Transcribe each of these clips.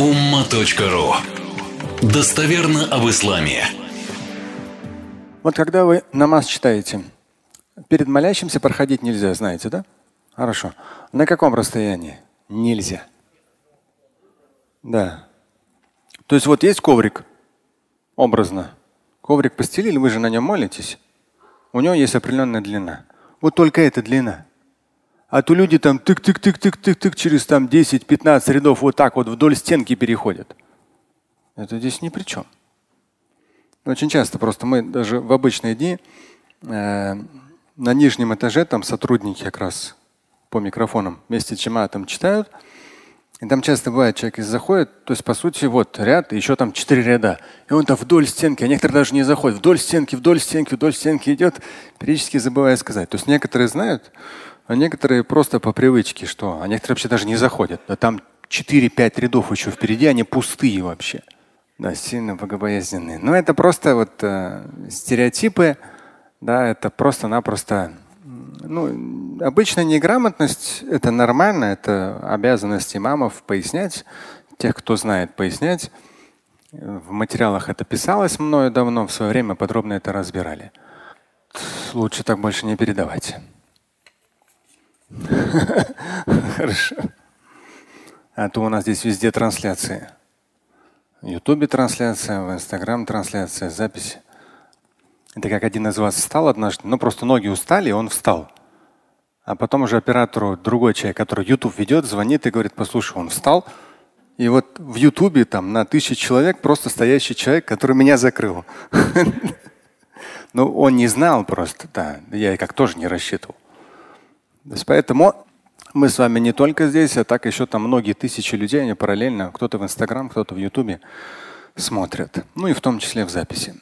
umma.ru. Достоверно об исламе. Вот когда вы намаз читаете, перед молящимся проходить нельзя, знаете, да? Хорошо. На каком расстоянии? Нельзя. Да. То есть вот есть коврик, образно. Коврик постелили, вы же на нем молитесь. У него есть определенная длина. Вот только эта длина. А то люди там тык-тык-тык-тык-тык-тык через там 10-15 рядов вот так вот вдоль стенки переходят. Это здесь ни при чем. Очень часто просто мы даже в обычные дни на нижнем этаже там сотрудники как раз по микрофонам вместе с джамаатом читают. И там часто бывает, человек заходит, то есть по сути вот ряд, еще там 4 ряда. И он там вдоль стенки, а некоторые даже не заходят. Вдоль стенки идет, периодически забывая сказать. То есть некоторые знают, а некоторые просто по привычке, что, а некоторые вообще даже не заходят. Да там 4-5 рядов еще впереди, они пустые вообще. Да, сильно богобоязненные. Но это просто вот стереотипы, да, это просто-напросто. Ну, обычная неграмотность – это нормально, это обязанность имамов пояснять, тех, кто знает, пояснять. В материалах это писалось мною давно, в свое время подробно это разбирали. Лучше так больше не передавать. Хорошо. А то у нас здесь везде трансляции. В Ютубе трансляция, в Инстаграм трансляция, запись. Это как один из вас встал однажды, ну просто ноги устали, и он встал. А потом уже оператору другой человек, который YouTube ведет, звонит и говорит: послушай, он встал. И вот в Ютубе там на 1000 человек просто стоящий человек, который меня закрыл. Ну, он не знал просто, да. Я как тоже не рассчитывал. Поэтому мы с вами не только здесь, а так еще там многие тысячи людей, они параллельно, кто-то в Инстаграм, кто-то в Ютубе смотрят. Ну и в том числе в записи.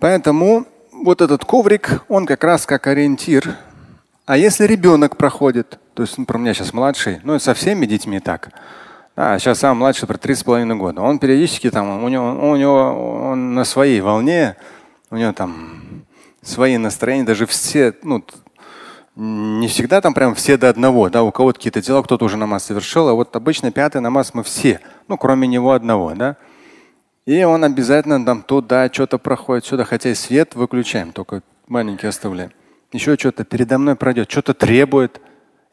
Поэтому вот этот коврик, он как раз как ориентир. А если ребенок проходит, то есть, ну, про меня сейчас младший, ну и со всеми детьми так. А сейчас сам младший, про 3,5 года. Он периодически там, у него он на своей волне, у него там свои настроения, даже все, ну, не всегда там прям все до одного, да, у кого-то какие-то дела, кто-то уже намаз совершил, а вот обычно 5-й намаз мы все, ну, кроме него одного, да. И он обязательно там туда что-то проходит, сюда, хотя и свет выключаем, только маленький оставляем. Еще что-то передо мной пройдет, что-то требует.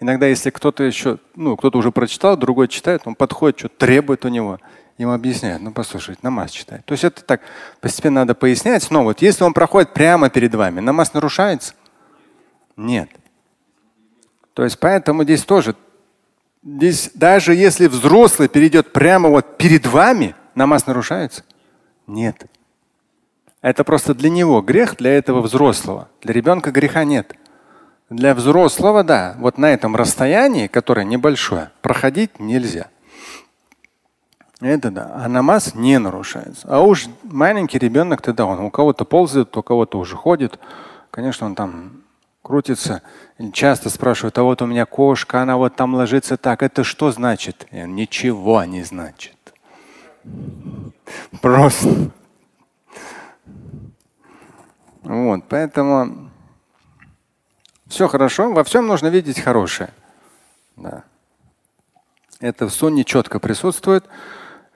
Иногда, если кто-то еще, ну, кто-то уже прочитал, другой читает, он подходит, что-то требует у него, ему объясняют: ну послушай, намаз читай. То есть это так постепенно надо пояснять. Но вот если он проходит прямо перед вами, намаз нарушается? Нет. То есть поэтому здесь тоже, здесь даже если взрослый перейдет прямо вот перед вами, намаз нарушается? Нет. Это просто для него грех, для этого взрослого. Для ребенка греха нет. Для взрослого, да, вот на этом расстоянии, которое небольшое, проходить нельзя. Это да. А намаз не нарушается. А уж маленький ребенок, тогда он у кого-то ползает, у кого-то уже ходит. Конечно, он там крутится. Часто спрашивают: а вот у меня кошка, она вот там ложится так. Это что значит? Ничего не значит. Просто. Вот, поэтому все хорошо, во всем нужно видеть хорошее. Да. Это в сунне четко присутствует.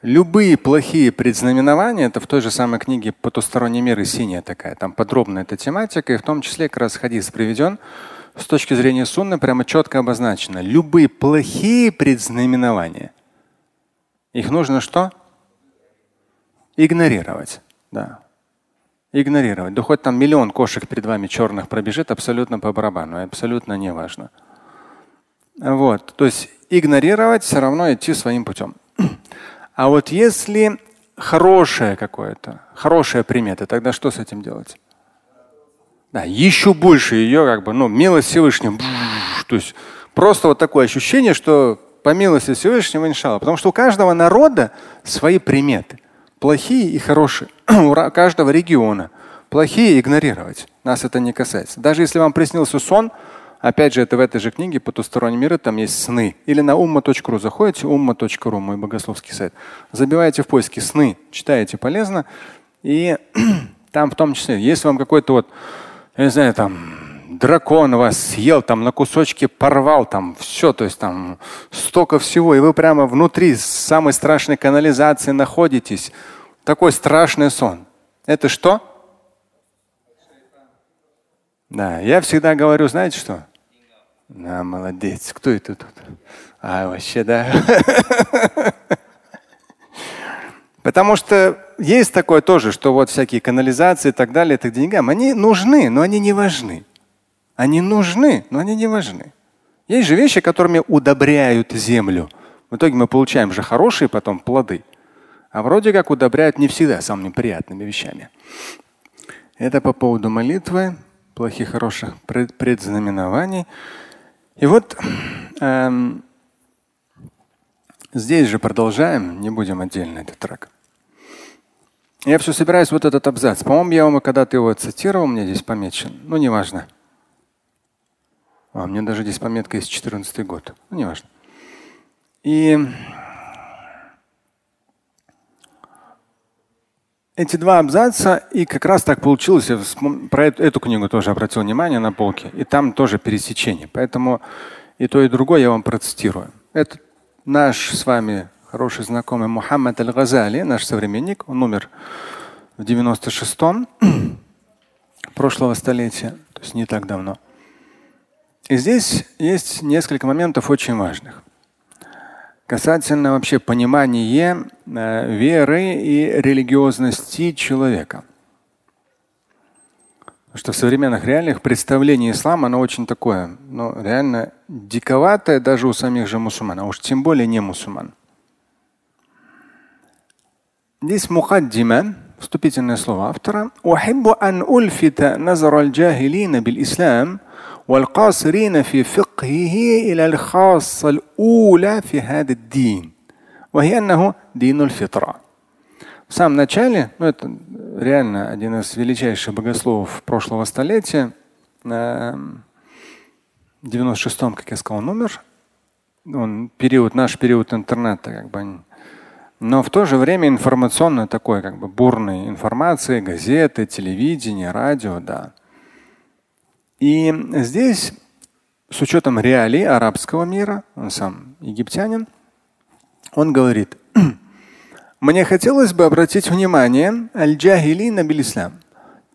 Любые плохие предзнаменования, это в той же самой книге «Потусторонний мир» и «Синяя» такая, там подробно эта тематика, и в том числе как раз хадис приведен, с точки зрения сунны прямо четко обозначено. Любые плохие предзнаменования, их нужно что? Игнорировать. Да. Игнорировать. Да хоть там миллион кошек перед вами черных пробежит, абсолютно по барабану, абсолютно не важно. Вот. То есть игнорировать, все равно идти своим путем. А вот если хорошее какое-то, хорошая примета, тогда что с этим делать? Да, еще больше ее, как бы, ну, милость Всевышнего. То есть просто вот такое ощущение, что по милости Всевышнего, иншалла. Потому что у каждого народа свои приметы. Плохие и хорошие. У каждого региона. Плохие игнорировать. Нас это не касается. Даже если вам приснился сон, опять же, это в этой же книге «Потусторонний мир», там есть сны. Или на umma.ru заходите, umma.ru, мой богословский сайт. Забиваете в поиске «сны», читаете полезно. И там в том числе, если вам какой-то вот, я не знаю, там дракон вас съел, там на кусочки порвал, там все, то есть там столько всего, и вы прямо внутри самой страшной канализации находитесь. Такой страшный сон. Это что? Да, я всегда говорю, знаете что? Да, молодец. Кто это тут? А, вообще, да. Потому что есть такое тоже, что вот всякие канализации и так далее, это к деньгам. Они нужны, но они не важны. Они нужны, но они не важны. Есть же вещи, которыми удобряют землю. В итоге мы получаем же хорошие потом плоды. А вроде как удобряют не всегда самыми приятными вещами. Это по поводу молитвы, плохих, хороших предзнаменований. И вот здесь же продолжаем, не будем отдельно этот трек. Я все собираюсь вот этот абзац. По-моему, я вам когда-то его цитировал, мне здесь помечен. Ну, неважно. А, мне даже здесь пометка есть 2014 год. Ну, неважно. И эти два абзаца, и как раз так получилось, я про эту книгу тоже обратил внимание на полке, и там тоже пересечение. Поэтому и то, и другое я вам процитирую. Это наш с вами хороший знакомый Мухаммад аль-Газали, наш современник, он умер в 96-м прошлого столетия, то есть не так давно. И здесь есть несколько моментов очень важных касательно вообще понимания веры и религиозности человека. Потому что в современных реалиях представление ислама, оно очень такое, ну, реально диковатое даже у самих же мусульман, а уж тем более не мусульман. Здесь мухаддима, вступительное слово автора. «Ухиббу ан ульфита назар аль-джахилина бил-ислам». والقاصرين في فقهه إلى الخاصة الأولى في هذا الدين وهي أنه دين الفطرة. В самом начале, ну это реально один из величайших богословов прошлого столетия, в 96-м, как я сказал, он умер. Он период, наш период интернета, как бы. Но в то же время информационно такой, как бы бурной информации, газеты, телевидение, радио, да. И здесь, с учетом реалий арабского мира, он сам египтянин, он говорит: мне хотелось бы обратить внимание аль-джахилина бил-ислам,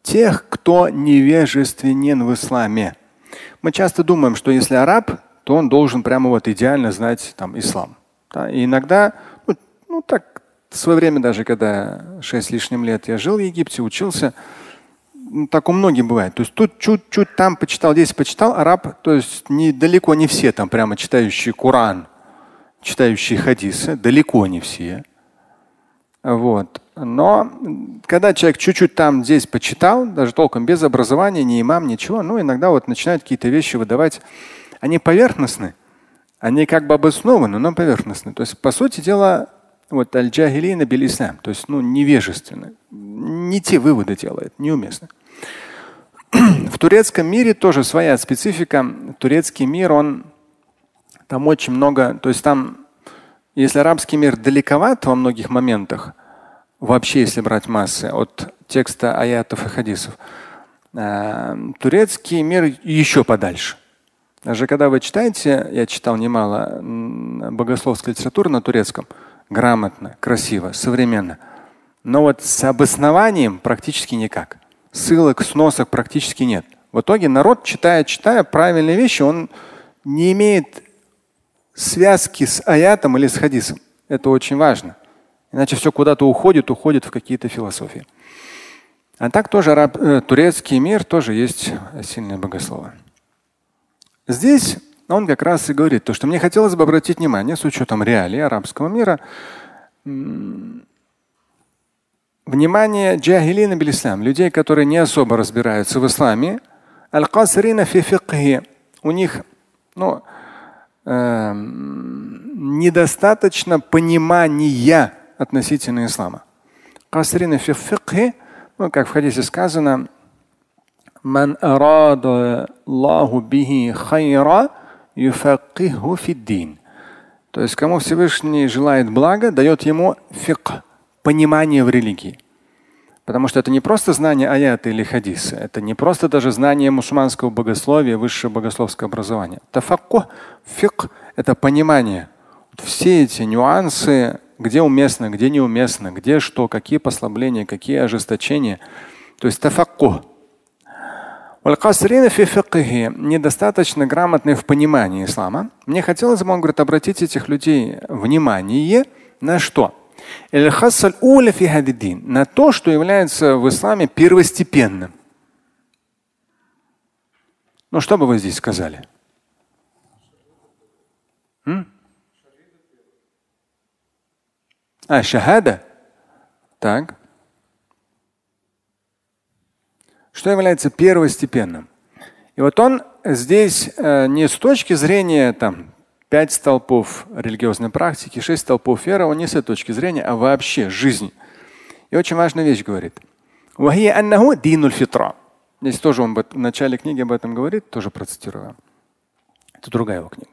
тех, кто невежественен в исламе. Мы часто думаем, что если араб, то он должен прямо вот идеально знать там ислам. Да? И иногда, ну так, в свое время даже, когда 6 с лишним лет я жил в Египте, учился, так у многих бывает. То есть тут чуть-чуть, там почитал, здесь почитал, араб, то есть далеко не все там прямо читающие Коран, читающие хадисы, далеко не все. Вот. Но когда человек чуть-чуть там, здесь почитал, даже толком без образования, ни имам, ничего, ну иногда вот начинают какие-то вещи выдавать. Они поверхностны, они как бы обоснованы, но поверхностны. То есть по сути дела вот аль-джахилина бил-ислам, то есть ну невежественны, не те выводы делает, неуместно. В турецком мире тоже своя специфика. Турецкий мир, он там очень много, то есть там, если арабский мир далековат во многих моментах, вообще если брать массы от текста аятов и хадисов, турецкий мир еще подальше. Даже когда вы читаете, я читал немало богословской литературы на турецком, грамотно, красиво, современно, но вот с обоснованием практически никак. Ссылок, сносок практически нет. В итоге народ, читая правильные вещи, он не имеет связки с аятом или с хадисом. Это очень важно. Иначе все куда-то уходит в какие-то философии. А так тоже турецкий мир, тоже есть сильные богословы. Здесь он как раз и говорит то, что мне хотелось бы обратить внимание, с учетом реалий арабского мира, внимание джахилина бил-ислам, людей, которые не особо разбираются в исламе, аль-касрина фи фикхи, у них недостаточно понимания относительно ислама. Касрина фи фикхи, ну как в хадисе сказано, ман арада Аллаху бихи хайра юфакиху фиддин. То есть кому Всевышний желает блага, дает ему фикх, понимание в религии. Потому что это не просто знание аята или хадиса, это не просто даже знание мусульманского богословия, высшего богословского образования. Тафаккух, фикх – это понимание. Все эти нюансы, где уместно, где неуместно, где что, какие послабления, какие ожесточения. То есть тафаккух. Недостаточно грамотные в понимании ислама. Мне хотелось бы, он говорит, обратить этих людей внимание на что? На то, что является в исламе первостепенным. Ну, что бы вы здесь сказали? Шахада. Так. Что является первостепенным? И вот он здесь не с точки зрения там, 5 столпов религиозной практики, 6 столпов веры, он не с этой точки зрения, а вообще жизнь. И очень важная вещь говорит. Здесь тоже он в начале книги об этом говорит, тоже процитирую. Это другая его книга.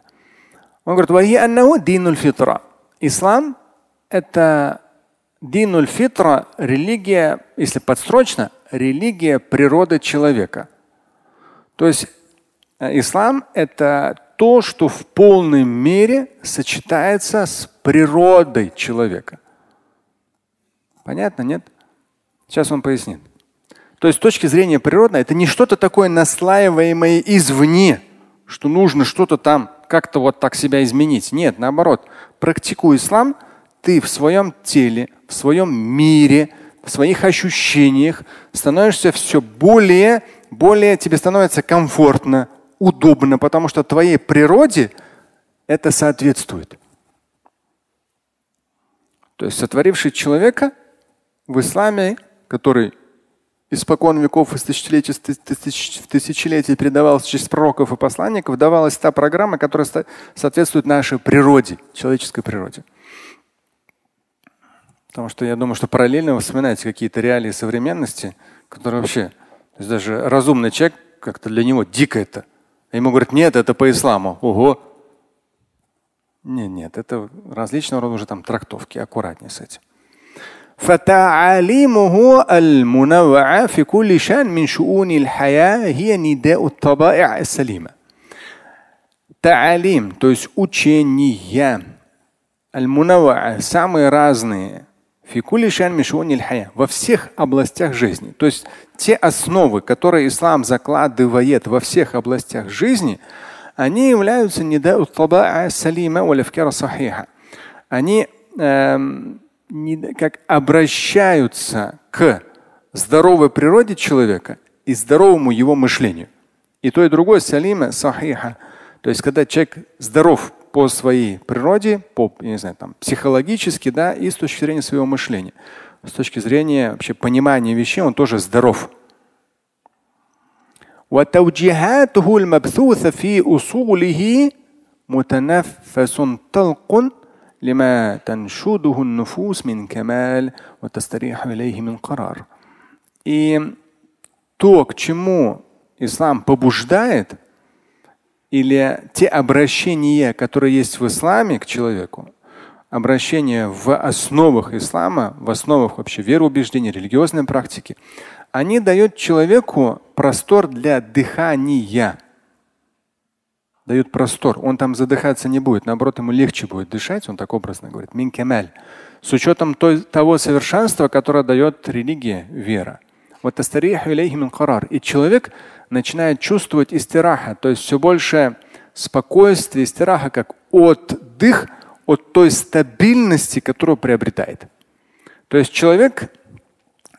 Он говорит, ислам – это динуль фитра, религия, если подстрочно, религия природы человека. То есть ислам – это то, что в полной мере сочетается с природой человека. Понятно, нет? Сейчас он пояснит. То есть с точки зрения природы это не что-то такое наслаиваемое извне, что нужно что-то там как-то вот так себя изменить. Нет, наоборот. Практикуй ислам, ты в своем теле, в своем мире, в своих ощущениях становишься все более тебе становится комфортно, удобно, потому что твоей природе это соответствует. То есть сотворивший человека в исламе, который испокон веков, из тысячелетий в тысячелетие передавался через пророков и посланников, давалась та программа, которая соответствует нашей природе, человеческой природе. Потому что я думаю, что параллельно вы вспоминаете какие-то реалии современности, которые вообще, то есть даже разумный человек, как-то для него дико это. Ему говорят, нет, это по исламу. Ого. Нет, это различного рода уже там трактовки. Аккуратнее с этим. Та'алим, то есть учения. Аль-мунаваа, самые разные. Во всех областях жизни. То есть те основы, которые ислам закладывает во всех областях жизни, они являются они как обращаются к здоровой природе человека и здоровому его мышлению. И то, и другое салима сахиха. То есть когда человек здоров по своей природе, по, я не знаю, там, психологически, да, и с точки зрения своего мышления. С точки зрения вообще понимания вещей он тоже здоров. И то, к чему ислам побуждает, или те обращения, которые есть в исламе к человеку, обращения в основах ислама, в основах вообще вероубеждений, религиозной практики, они дают человеку простор для дыхания. Дают простор. Он там задыхаться не будет, наоборот, ему легче будет дышать, он так образно говорит, мин камаль, с учетом того совершенства, которое дает религия, вера. И человек начинает чувствовать истираха, то есть все больше спокойствия, истираха, как отдых от той стабильности, которую приобретает. То есть человек,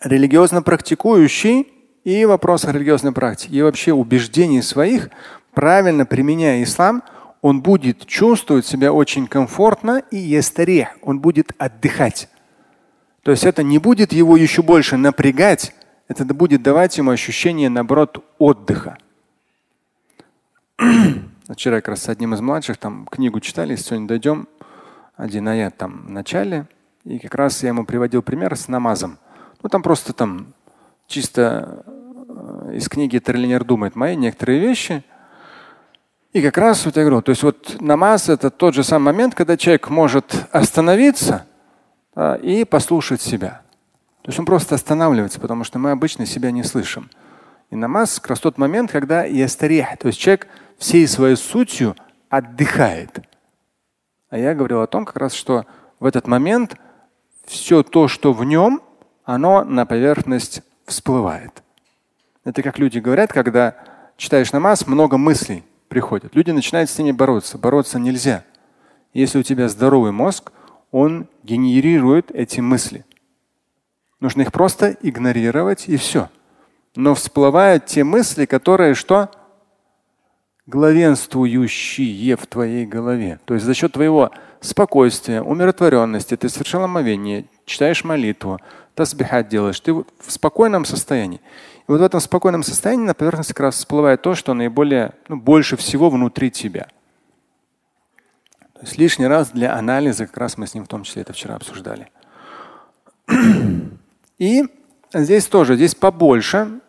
религиозно практикующий, и в вопросах религиозной практики, и вообще убеждений своих, правильно применяя ислам, он будет чувствовать себя очень комфортно и ястарих, он будет отдыхать. То есть это не будет его еще больше напрягать, это будет давать ему ощущение, наоборот, отдыха. Вчера как раз с одним из младших там книгу читали, сегодня дойдем, один аят там в начале, и как раз я ему приводил пример с намазом. Ну там просто там чисто из книги «Триллионер думает» мои некоторые вещи. И как раз вот я говорю, то есть вот намаз – это тот же самый момент, когда человек может остановиться и послушать себя. То есть он просто останавливается, потому что мы обычно себя не слышим. И намаз как раз тот момент, когда ястарих, то есть человек всей своей сутью отдыхает. А я говорил о том, как раз, что в этот момент все то, что в нем, оно на поверхность всплывает. Это как люди говорят, когда читаешь намаз, много мыслей приходит. Люди начинают с ними бороться. Бороться нельзя. Если у тебя здоровый мозг, он генерирует эти мысли. Нужно их просто игнорировать и все. Но всплывают те мысли, которые что? Главенствующие в твоей голове. То есть за счет твоего спокойствия, умиротворенности, ты совершил омовение, читаешь молитву, тасбихат делаешь, ты в спокойном состоянии. И вот в этом спокойном состоянии на поверхности как раз всплывает то, что наиболее, больше всего внутри тебя. То есть лишний раз для анализа, как раз мы с ним в том числе это вчера обсуждали. И здесь тоже, здесь побольше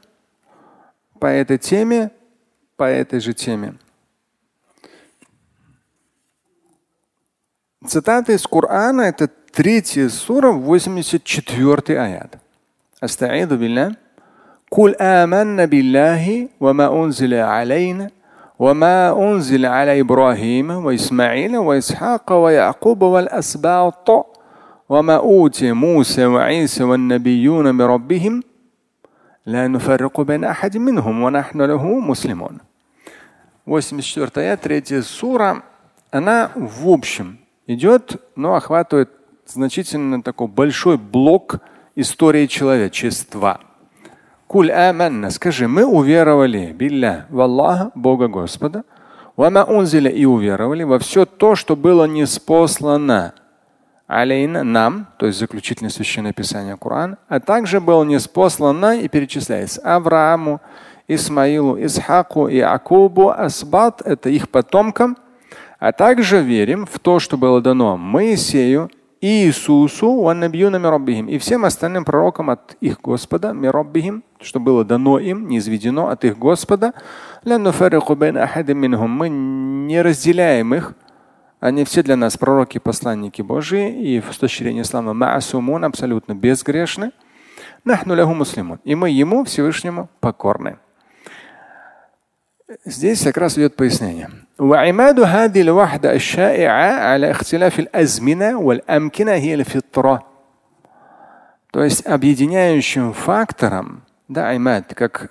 по этой же теме. Цитаты из Корана, это 3 сура, 84 аят. Астаиду билля. Куль аманна биллахи, вама унзиля алейна, вама унзиля аля Ибрахима, ва Исмаила, ва Исхака, ва Якуба, ва Асбата, вама ути Муса, ва Иса, ва Набиюна ми Раббихим, ла нуфаррику байна ахад минхум, ва нахну лаху муслимун. 84 аят, 3 сура, она в общем идет, но охватывает значительно такой большой блок истории человечества. Куль аманна, скажи, мы уверовали билля, в Аллаха, Бога Господа, вама унзиля, и уверовали во все то, что было ниспослано алейна, нам, то есть заключительное священное писание Корана, а также было ниспослано, и перечисляется, Аврааму, Исмаилу, Исхаку, Иакубу, Асбат, это их потомкам, а также верим в то, что было дано Моисею, Иисусу, и всем остальным пророкам от их Господа, что было дано им, не изведено от их Господа. Мы не разделяем их. Они все для нас пророки, посланники Божии, и в удостоверении ислама маасумун, абсолютно безгрешны. И мы ему, Всевышнему, покорны. Здесь как раз идет пояснение. То есть объединяющим фактором, да, аймад, как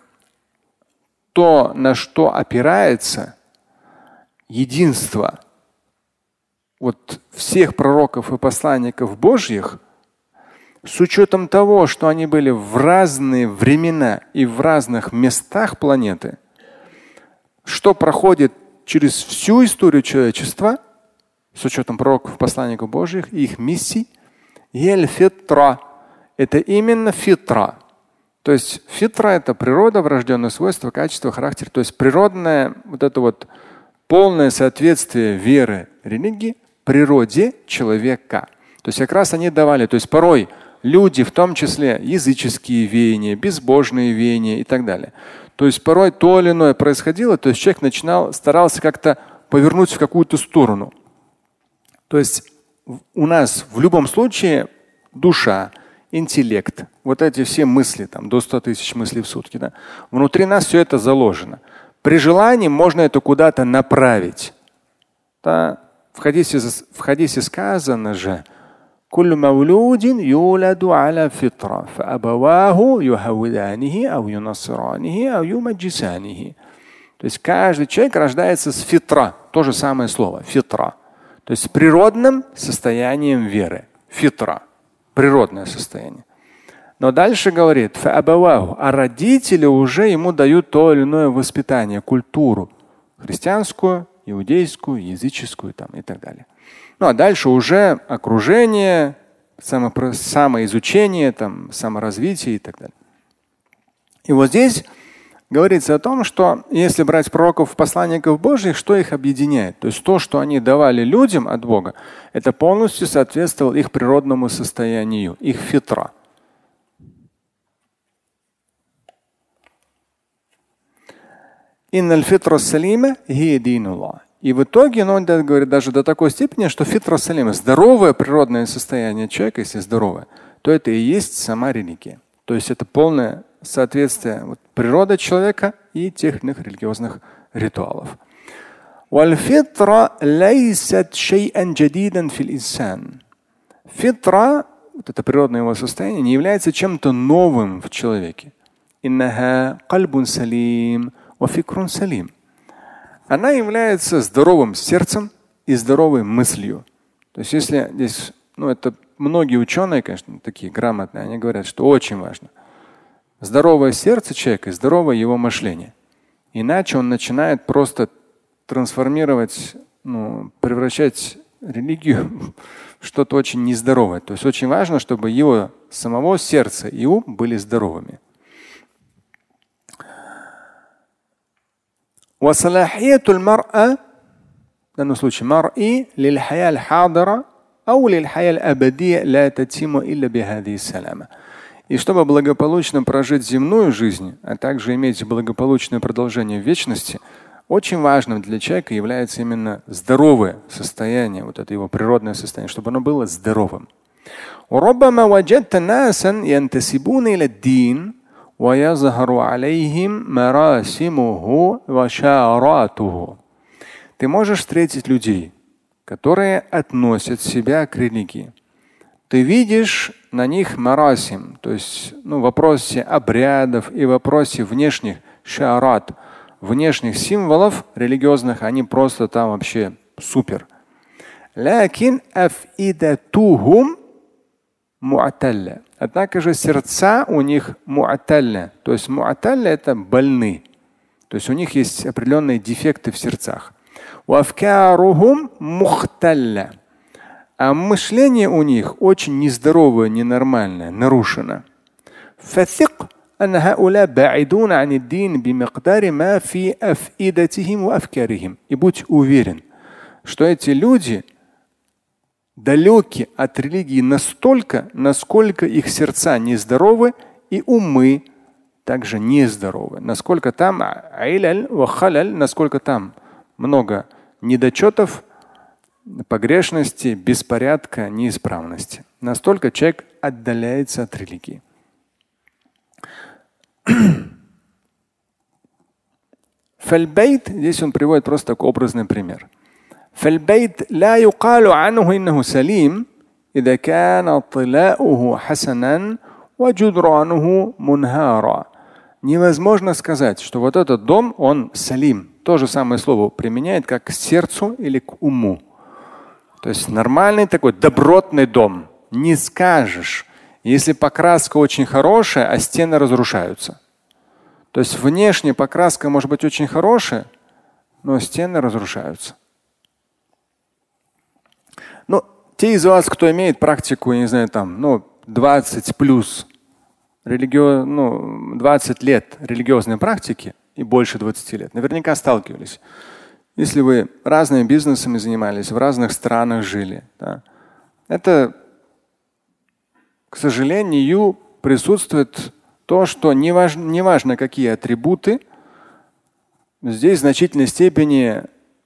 то, на что опирается единство вот всех пророков и посланников Божьих, с учетом того, что они были в разные времена и в разных местах планеты, что проходит через всю историю человечества, с учетом пророков, посланников Божьих и их миссий, ель-фитра. Это именно фитра. То есть фитра – это природа, врожденное свойство, качество, характер. То есть природное, вот это вот полное соответствие веры, религии природе человека. То есть как раз они давали. То есть порой люди, в том числе языческие веяния, безбожные веяния и так далее. То есть порой то или иное происходило, то есть человек начинал, старался как-то повернуть в какую-то сторону. То есть у нас в любом случае душа, интеллект, вот эти все мысли, там, до 100 тысяч мыслей в сутки, да, внутри нас все это заложено. При желании можно это куда-то направить. Да? В хадисе сказано же, «Куллю маулюдин юладу аля фитра, фаабаваху юхавиданихи, ау юнасранихи, ау юмаджисанихи». То есть каждый человек рождается с фитра, то же самое слово, фитра. То есть с природным состоянием веры, фитра, природное состояние. Но дальше говорит, фаабаваху, а родители уже ему дают то или иное воспитание, культуру, христианскую, иудейскую, языческую там, и так далее. Ну а дальше уже окружение, самоизучение, там, саморазвитие и так далее. И вот здесь говорится о том, что если брать пророков, посланников Божьих, что их объединяет? То есть то, что они давали людям от Бога, это полностью соответствовало их природному состоянию, их фитра. Инналь фитра салима хия динулла. И в итоге, он говорит даже до такой степени, что фитра салима, здоровое природное состояние человека, если здоровое, то это и есть сама религия. То есть это полное соответствие природы человека и тех иных религиозных ритуалов. Фитра, это природное его состояние, не является чем-то новым в человеке. Она является здоровым сердцем и здоровой мыслью. То есть если здесь, это многие ученые, конечно, такие грамотные, они говорят, что очень важно здоровое сердце человека и здоровое его мышление. Иначе он начинает просто трансформировать, превращать религию в что-то очень нездоровое. То есть очень важно, чтобы его самого сердце и ум были здоровыми. В данном случае и чтобы благополучно прожить земную жизнь, а также иметь благополучное продолжение в вечности, очень важным для человека является именно здоровое состояние, это его природное состояние, чтобы оно было здоровым. Ты можешь встретить людей, которые относят себя к религии. Ты видишь на них марасим, то есть в вопросе обрядов и в вопросе внешних шаарат, внешних символов религиозных, они просто там вообще супер. Однако же сердца у них муаталля, то есть муаталля это больны, то есть у них есть определенные дефекты в сердцах. А мышление у них очень нездоровое, ненормальное, нарушено. И будь уверен, что эти люди далеки от религии настолько, насколько их сердца нездоровы и умы также нездоровы. Насколько там аиляль ва халяль, насколько там много недочетов, погрешности, беспорядка, неисправности. Настолько человек отдаляется от религии. Фальбейт, здесь он приводит просто такой образный пример. Фальбейт ла юкалу анху иннаху салим, ида кана тлауху хасанан, ва джудрануху мунхара. Невозможно сказать, что этот дом, он салим. То же самое слово применяет как к сердцу или к уму. То есть нормальный такой добротный дом. Не скажешь, если покраска очень хорошая, а стены разрушаются. То есть внешне покраска может быть очень хорошая, но стены разрушаются. Те из вас, кто имеет практику, я не знаю, 20 лет религиозной практики, и больше 20 лет. Наверняка сталкивались. Если вы разными бизнесами занимались, в разных странах жили, это, к сожалению, присутствует то, что неважно какие атрибуты, здесь в значительной степени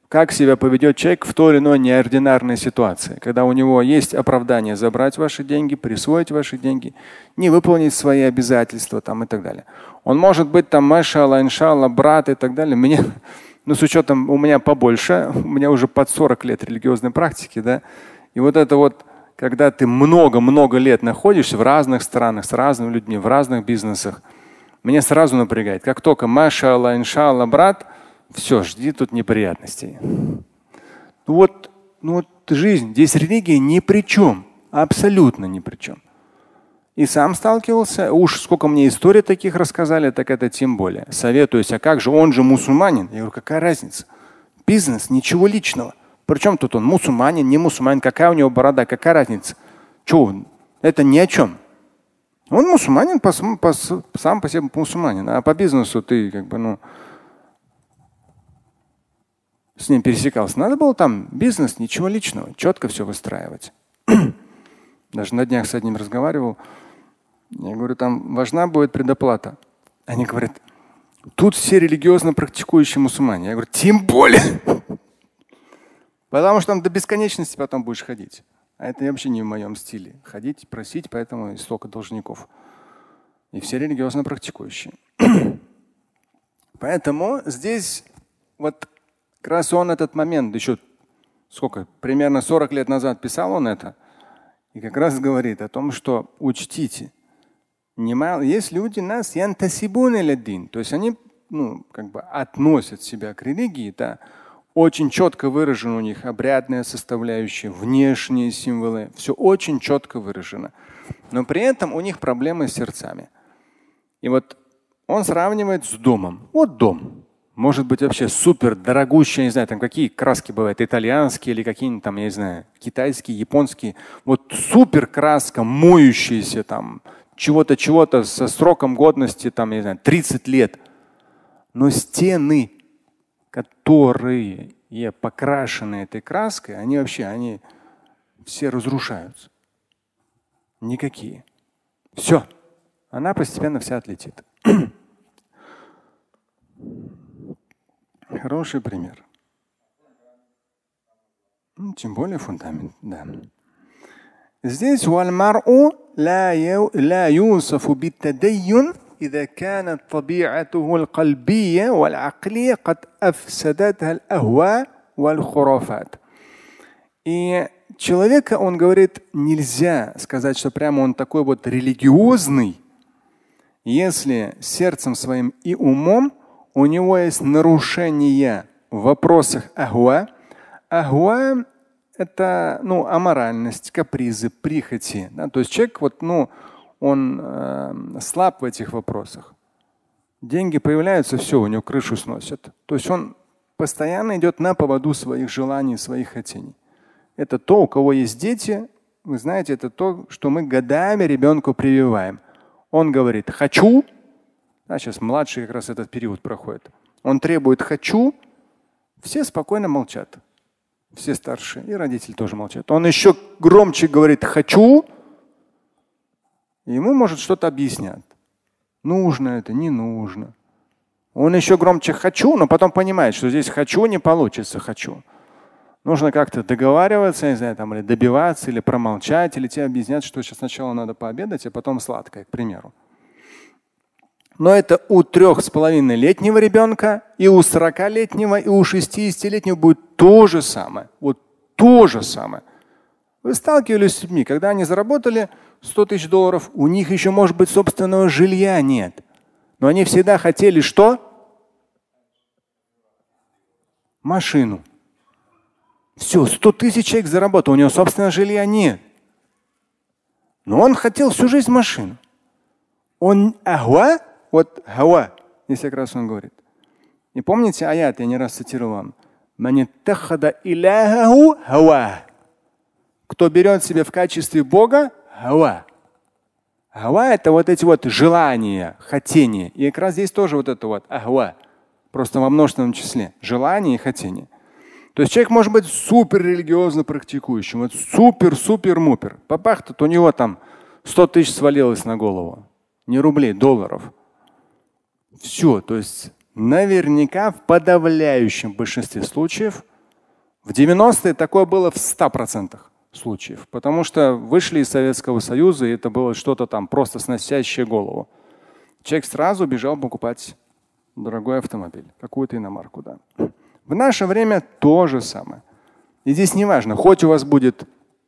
как себя поведет человек в той или иной неординарной ситуации, когда у него есть оправдание забрать ваши деньги, присвоить ваши деньги, не выполнить свои обязательства и так далее. Он может быть машалла, иншалла, брат и так далее. С учетом у меня побольше, у меня уже под 40 лет религиозной практики, и когда ты много-много лет находишься в разных странах, с разными людьми, в разных бизнесах, меня сразу напрягает. Как только машалла, иншалла, брат, все, жди тут неприятностей. Жизнь. Здесь религия ни при чем. Абсолютно ни при чем. И сам сталкивался. Уж сколько мне историй таких рассказали, так это тем более. Советуюсь, а как же, он же мусульманин? Я говорю, какая разница? Бизнес, ничего личного. Причем тут он мусульманин, не мусульманин, какая у него борода, какая разница? Чего? Это ни о чем. Он мусульманин, сам по себе мусульманин. А по бизнесу ты с ним пересекался. Надо было там бизнес, ничего личного, четко все выстраивать. Даже на днях с одним разговаривал. Я говорю, там важна будет предоплата. Они говорят, тут все религиозно практикующие мусульмане. Я говорю, тем более. Потому что там до бесконечности потом будешь ходить. А это вообще не в моем стиле. Ходить, просить, поэтому и столько должников. И все религиозно практикующие. Поэтому здесь вот как раз он этот момент, еще сколько, примерно 40 лет назад писал он это, и как раз говорит о том, что учтите, есть люди нас янтасибуна ля-дин, то есть они как бы относят себя к религии, да, очень четко выражена у них обрядная составляющая, внешние символы, все очень четко выражено. Но при этом у них проблемы с сердцами. И вот он сравнивает с домом. Вот дом. Может быть вообще супер дорогущий, я не знаю, там какие краски бывают, итальянские или какие-нибудь там, я не знаю, китайские, японские. Вот супер краска, моющаяся там, чего-то со сроком годности, там, я не знаю, 30 лет. Но стены, которые покрашены этой краской, они все разрушаются. Никакие. Все. Она постепенно вся отлетит. Хороший пример. Тем более фундамент. Да. Здесь «Вальмару ла юсафу биттадайюн». إذا كانت طبيعته القلبية والعقلية قد أفسدتها الأهواء والخرافات. И человека, он говорит, нельзя сказать, что прямо он такой вот религиозный, если сердцем своим и умом у него есть нарушения в вопросах ахва. Ахва – это аморальность, капризы, прихоти. Да? То есть человек он слаб в этих вопросах. Деньги появляются, все, у него крышу сносят. То есть он постоянно идет на поводу своих желаний, своих хотений. Это то, у кого есть дети, вы знаете, это то, что мы годами ребенку прививаем. Он говорит «хочу», сейчас младший как раз этот период проходит. Он требует «хочу», все спокойно молчат. Все старшие, и родители тоже молчат. Он еще громче говорит «хочу», ему, может, что-то объяснят. Нужно это, не нужно. Он еще громче «хочу», но потом понимает, что здесь «хочу» не получится «хочу». Нужно как-то договариваться, не знаю, там, или добиваться, или промолчать, или тебе объяснят, что сейчас сначала надо пообедать, а потом сладкое, к примеру. Но это у 3,5-летнего ребенка, и у 40-летнего, и у 60-летнего будет то же самое. Вот то же самое. Вы сталкивались с людьми, когда они заработали $100 000, у них еще, может быть, собственного жилья нет. Но они всегда хотели что? Машину. Все, 100 000 человек заработал, у него собственного жилья нет. Но он хотел всю жизнь машину. Он ахва, вот хава, если как раз он говорит. И помните аят, я не раз цитировал вам. Маниттахада иляхаху хава. Кто берет себе в качестве Бога Хава. Хава – это вот эти вот желания, хотения. И как раз здесь тоже вот это вот ахва. Просто во множественном числе. Желание и хотение. То есть человек может быть супер религиозно практикующим. Вот супер-супер-мупер. Попахнет, у него там 100 000 свалилось на голову. Не рублей, долларов. Все. То есть наверняка в подавляющем большинстве случаев, в 90-е такое было в 100%. Случаев, потому что вышли из Советского Союза, и это было что-то там просто сносящее голову. Человек сразу бежал покупать дорогой автомобиль, какую-то иномарку. Да. В наше время то же самое. И здесь не важно, хоть у вас будет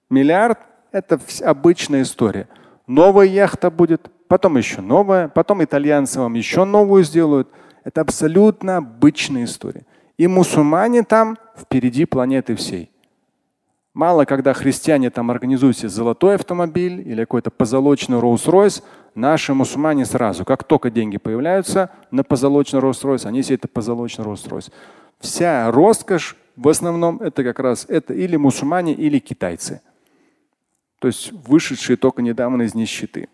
миллиард, это обычная история. Новая яхта будет, потом еще новая, потом итальянцы вам еще новую сделают. Это абсолютно обычная история. И мусульмане там впереди планеты всей. Мало когда христиане там организуют себе золотой автомобиль или какой-то позолоченный Rolls-Royce, наши мусульмане сразу, как только деньги появляются на позолоченный Rolls-Royce, они себе это позолоченный Rolls-Royce. Вся роскошь в основном это как раз это или мусульмане, или китайцы. То есть вышедшие только недавно из нищеты.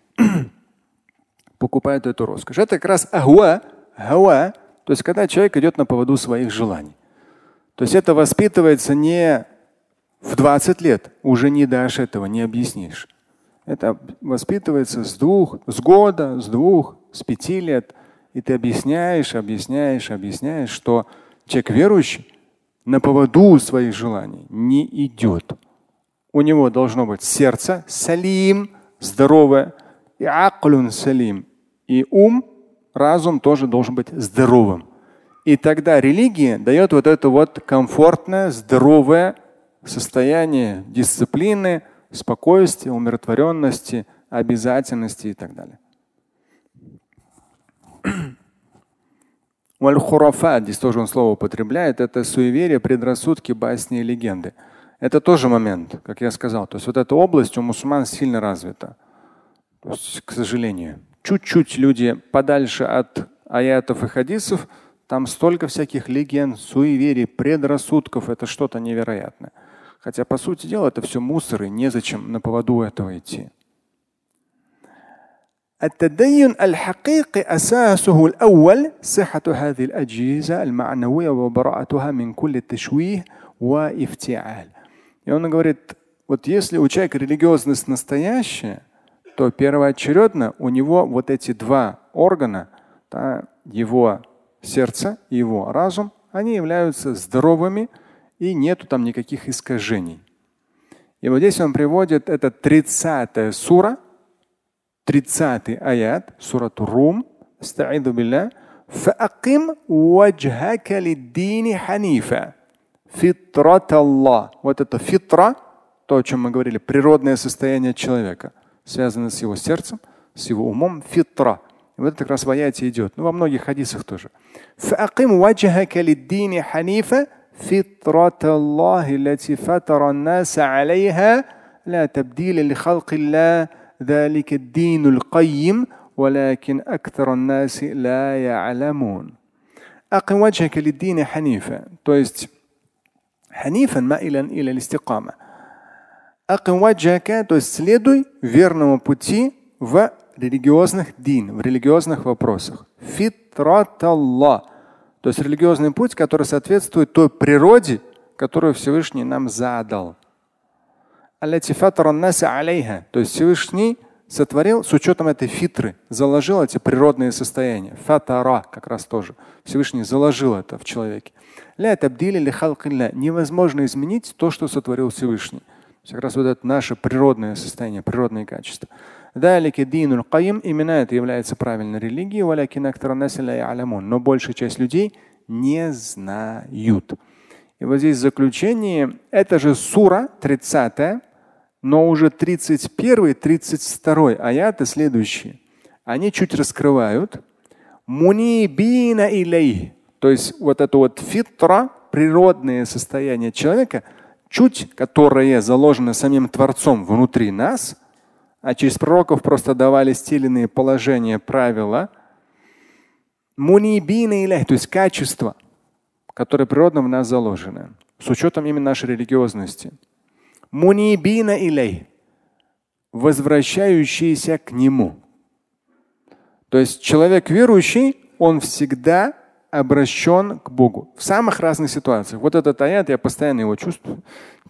Покупают эту роскошь. Это как раз ахва, то есть когда человек идет на поводу своих желаний. То есть это воспитывается не в 20 лет, уже не дашь этого, не объяснишь. Это воспитывается с 5 лет. И ты объясняешь, что человек верующий на поводу своих желаний не идет. у него должно быть сердце салим, здоровое, и аклюн салим, и ум, разум тоже должен быть здоровым. И тогда религия дает вот это вот комфортное, здоровое состояние дисциплины, спокойствия, умиротворенности, обязательности и так далее. Валь-хурафат, здесь тоже он слово употребляет, это суеверие, предрассудки, басни и легенды. Это тоже момент, как я сказал. То есть вот эта область у мусульман сильно развита. То есть, к сожалению. Чуть-чуть люди подальше от аятов и хадисов, там столько всяких легенд, суеверий, предрассудков. Это что-то невероятное. Хотя, по сути дела, это все мусор, и незачем на поводу этого идти. التدين الحقيقي أساسه الأول صحة هذه الأجهزة المعنوية وبراءتها من كل التشويه وافتعال. И он говорит, вот если у человека религиозность настоящая, то первоочередно у него вот эти два органа, да, его сердце и его разум, они являются здоровыми и нету там никаких искажений. И вот здесь он приводит, это 30-я сура, 30-й аят, сурату Рум, астаиду билля, фааким ваджхака лиддини ханифа, фитраталлах. Вот это фитра, то, о чем мы говорили, природное состояние человека, связано с его сердцем, с его умом, фитра. И вот это как раз в аяте идет, ну во многих хадисах тоже. Фааким ваджхака лиддини ханифа, фитраталлах, лати фатараннаса алейха, ла табдили ли халкилля. То есть ханафа, то есть следуй верному пути в религиозных дин, в религиозных вопросах. Фитраталлах, то есть религиозный путь, который соответствует той природе, которую Всевышний нам задал. То есть Всевышний сотворил с учетом этой фитры, заложил эти природные состояния. Фатара как раз тоже. Всевышний заложил это в человеке. Невозможно изменить то, что сотворил Всевышний. Как раз вот это наше природное состояние, природные качества. Именно это является правильной религией, но большая часть людей не знают. И вот здесь в заключении, это же сура 30, но уже 31, 32 аяты следующие. Они чуть раскрывают. Мунибина илей. То есть вот это вот фитра, природное состояние человека, чуть, которое заложено самим Творцом внутри нас, а через пророков просто давали стиленные положения, правила. Мунибина илей, то есть качество, которые природно в нас заложены, с учетом именно нашей религиозности. Мунибина илей, возвращающиеся к нему. То есть человек верующий, он всегда обращен к Богу в самых разных ситуациях. Вот этот аят, я постоянно его чувствую,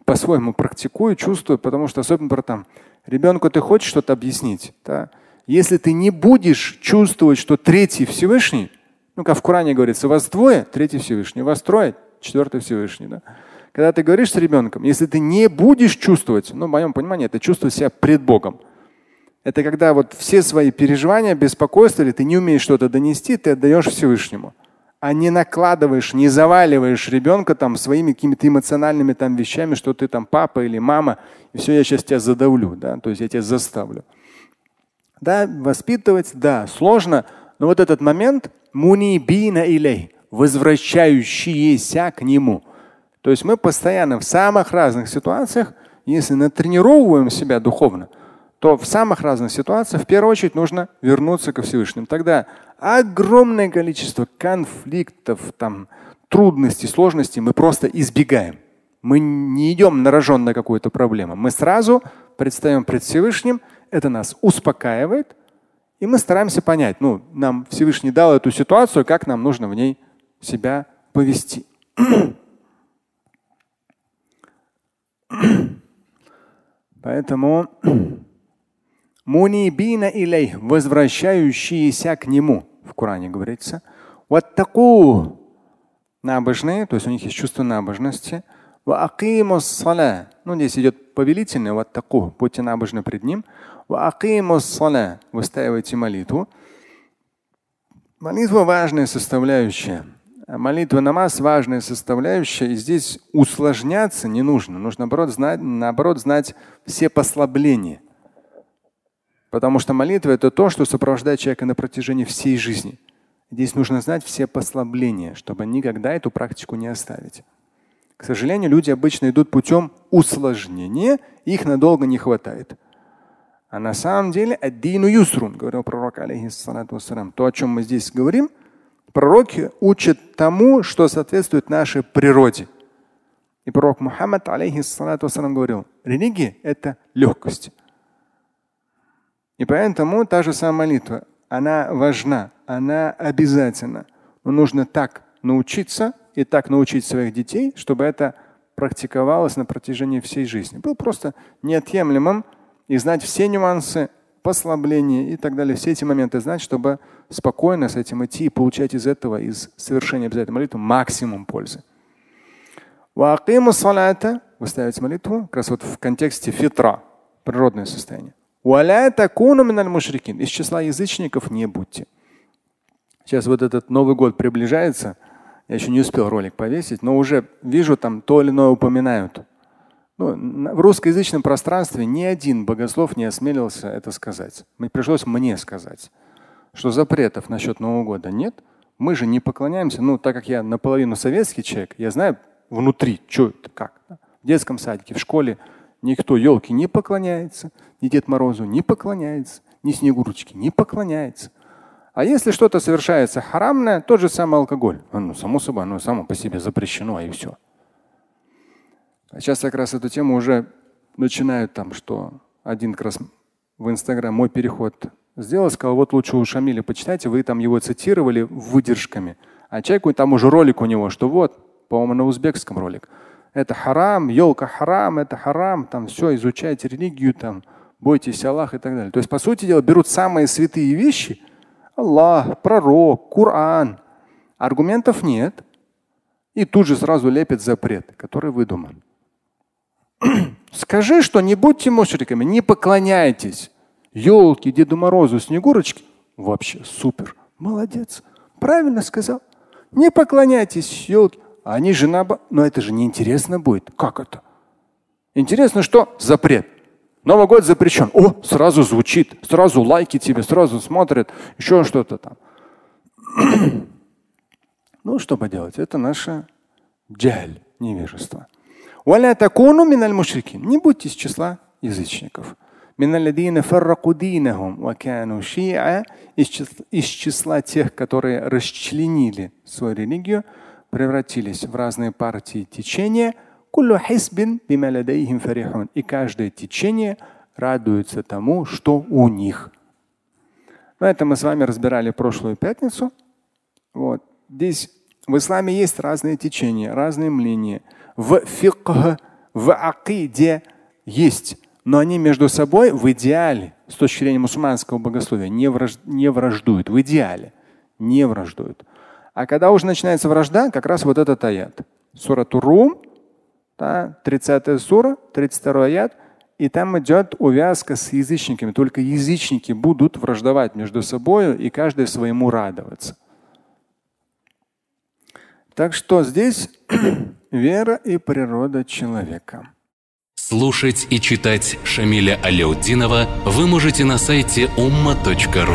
по-своему практикую, чувствую, потому что особенно про там ребенку ты хочешь что-то объяснить. Да? Если ты не будешь чувствовать, что третий Всевышний, ну, как в Коране говорится, вас двое, третий Всевышний, вас трое, четвертый Всевышний. Да? Когда ты говоришь с ребенком, если ты не будешь чувствовать, ну, в моем понимании, это чувствовать себя пред Богом. Это когда вот все свои переживания, беспокойство, или ты не умеешь что-то донести, ты отдаешь Всевышнему. А не накладываешь, не заваливаешь ребенка там своими какими-то эмоциональными там вещами, что ты там папа или мама, и все, я сейчас тебя задавлю, да? То есть я тебя заставлю. Да, воспитывать, да, сложно, но вот этот момент, мунибина илей, возвращающиеся к нему. То есть мы постоянно в самых разных ситуациях, если натренировываем себя духовно, то в самых разных ситуациях в первую очередь нужно вернуться ко Всевышнему. Тогда огромное количество конфликтов, там, трудностей, сложностей мы просто избегаем. Мы не идем на рожон на какую-то проблему. Мы сразу предстаем пред Всевышним, это нас успокаивает. И мы стараемся понять, ну, нам Всевышний дал эту ситуацию, как нам нужно в ней себя повести. Поэтому мунибина илей, возвращающиеся к нему, в Коране говорится. Вот такую набожные, то есть у них есть чувство набожности. Ну, здесь идет повелительны, ваттаку, будьте набожны пред Ним. Выстаивайте молитву. Молитва – важная составляющая. Молитва, намаз – важная составляющая. И здесь усложняться не нужно. Нужно, наоборот, знать все послабления. Потому что молитва – это то, что сопровождает человека на протяжении всей жизни. Здесь нужно знать все послабления, чтобы никогда эту практику не оставить. К сожалению, люди обычно идут путем усложнения, их надолго не хватает. А на самом деле ад-дину юсрун, говорил пророк, алейхиссалату вассалям. То, о чем мы здесь говорим, пророки учат тому, что соответствует нашей природе. И пророк Мухаммад, алейхиссалату вассалям, говорил, религия – это легкость. И поэтому та же самая молитва, она важна, она обязательна. Но нужно так научиться и так научить своих детей, чтобы это практиковалось на протяжении всей жизни. Был просто неотъемлемым и знать все нюансы, послабления и так далее, все эти моменты знать, чтобы спокойно с этим идти и получать из этого, из совершения обязательной молитвы, максимум пользы. Вы ставите молитву как раз вот в контексте фитра, природное состояние. Из числа язычников не будьте. Сейчас вот этот Новый год приближается. Я еще не успел ролик повесить, но уже вижу, там то или иное упоминают. Ну, в русскоязычном пространстве ни один богослов не осмелился это сказать. Пришлось мне сказать, что запретов насчет Нового года нет. Мы же не поклоняемся. Ну, так как я наполовину советский человек, я знаю внутри, что это как. В детском садике, в школе никто елке не поклоняется, ни Дед Морозу не поклоняется, ни Снегурочке не поклоняется. А если что-то совершается харамное, тот же самый алкоголь. Ну, само собой, оно само по себе запрещено, и все. А сейчас как раз эту тему уже начинают там, что один как раз в Инстаграм мой переход сделал, сказал, вот лучше у Шамиля почитайте, вы там его цитировали выдержками. А человеку там уже ролик у него, что вот, по-моему, на узбекском ролик. Это харам, елка харам, это харам, там все, изучайте религию, там бойтесь Аллаха и так далее. То есть, по сути дела, берут самые святые вещи, Аллах, пророк, Коран. Аргументов нет. И тут же сразу лепят запрет, который выдуман. Скажи, что не будьте мушриками, не поклоняйтесь елке, Деду Морозу, Снегурочке. Вообще супер. Молодец. Правильно сказал. Не поклоняйтесь елке. Они же но это же неинтересно будет. Как это? Интересно, что запрет. Новый год запрещен. О, сразу звучит, сразу лайки тебе, сразу смотрят, еще что-то там. Ну, что поделать? Это наше джааль, невежество. Не будьте из числа язычников. Из числа тех, которые расчленили свою религию, превратились в разные партии и течения. И каждое течение радуется тому, что у них. Но это мы с вами разбирали прошлую пятницу. Вот. Здесь в исламе есть разные течения, разные мнения. В фикхе, в акиде есть. Но они между собой в идеале, с точки зрения мусульманского богословия, не враждуют. В идеале не враждуют. А когда уже начинается вражда, как раз вот этот аят. Сурату Рум. 30 сура, 32 аят, и там идет увязка с язычниками. Только язычники будут враждовать между собой и каждый своему радоваться. Так что здесь вера и природа человека. Слушать и читать Шамиля Аляутдинова вы можете на сайте umma.ru.